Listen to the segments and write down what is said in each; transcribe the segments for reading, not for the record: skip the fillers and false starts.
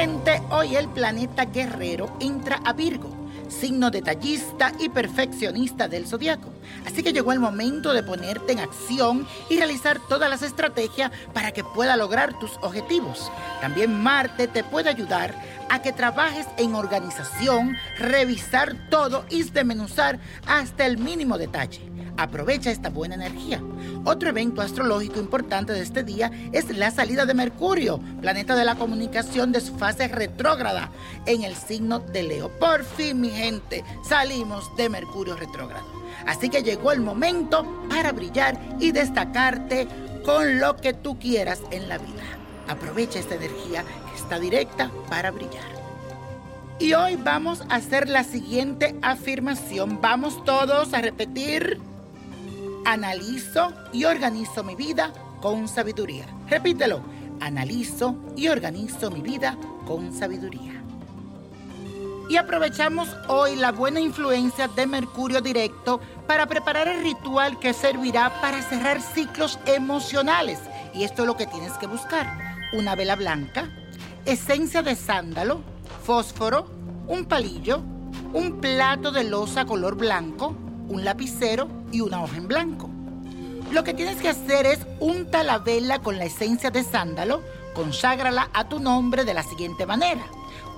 Gente, hoy el planeta Guerrero entra a Virgo, signo detallista y perfeccionista del zodiaco. Así que llegó el momento de ponerte en acción y realizar todas las estrategias para que pueda lograr tus objetivos. También Marte te puede ayudar a que trabajes en organización, revisar todo y desmenuzar hasta el mínimo detalle. Aprovecha esta buena energía. Otro evento astrológico importante de este día es la salida de Mercurio, planeta de la comunicación, de su fase retrógrada en el signo de Leo. Por fin, mi gente, salimos de Mercurio retrógrado. Así que llegó el momento para brillar y destacarte con lo que tú quieras en la vida. Aprovecha esta energía que está directa para brillar. Y hoy vamos a hacer la siguiente afirmación. Vamos todos a repetir: analizo y organizo mi vida con sabiduría. Repítelo. Analizo y organizo mi vida con sabiduría. Y aprovechamos hoy la buena influencia de Mercurio directo para preparar el ritual que servirá para cerrar ciclos emocionales. Y esto es lo que tienes que buscar: una vela blanca, esencia de sándalo, fósforo, un palillo, un plato de loza color blanco, un lapicero y una hoja en blanco. Lo que tienes que hacer es unta la vela con la esencia de sándalo, conságrala a tu nombre de la siguiente manera.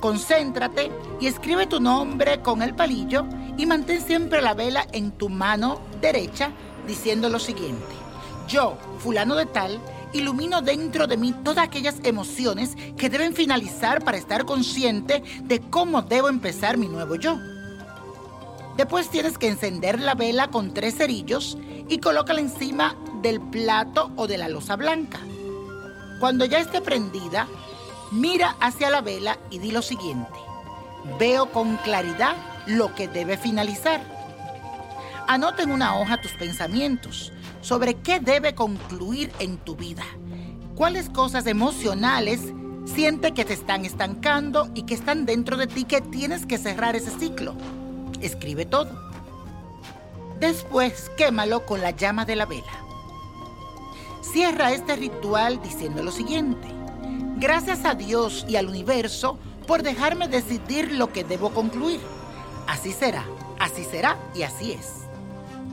Concéntrate y escribe tu nombre con el palillo y mantén siempre la vela en tu mano derecha diciendo lo siguiente: yo, fulano de tal, ilumino dentro de mí todas aquellas emociones que deben finalizar para estar consciente de cómo debo empezar mi nuevo yo. Después tienes que encender la vela con 3 cerillos y colócala encima del plato o de la loza blanca. Cuando ya esté prendida, mira hacia la vela y di lo siguiente: veo con claridad lo que debe finalizar. Anota en una hoja tus pensamientos sobre qué debe concluir en tu vida. ¿Cuáles cosas emocionales sientes que te están estancando y que están dentro de ti que tienes que cerrar ese ciclo? Escribe todo. Después, quémalo con la llama de la vela. Cierra este ritual diciendo lo siguiente: gracias a Dios y al universo por dejarme decidir lo que debo concluir. Así será y así es.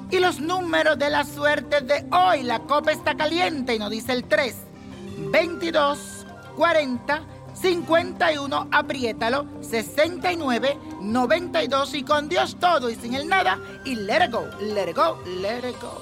Y los números de la suerte de hoy: la copa está caliente y nos dice el 3, 22, 40, 51, apriétalo, 69, 92, y con Dios todo y sin el nada, y let it go, let it go, let it go.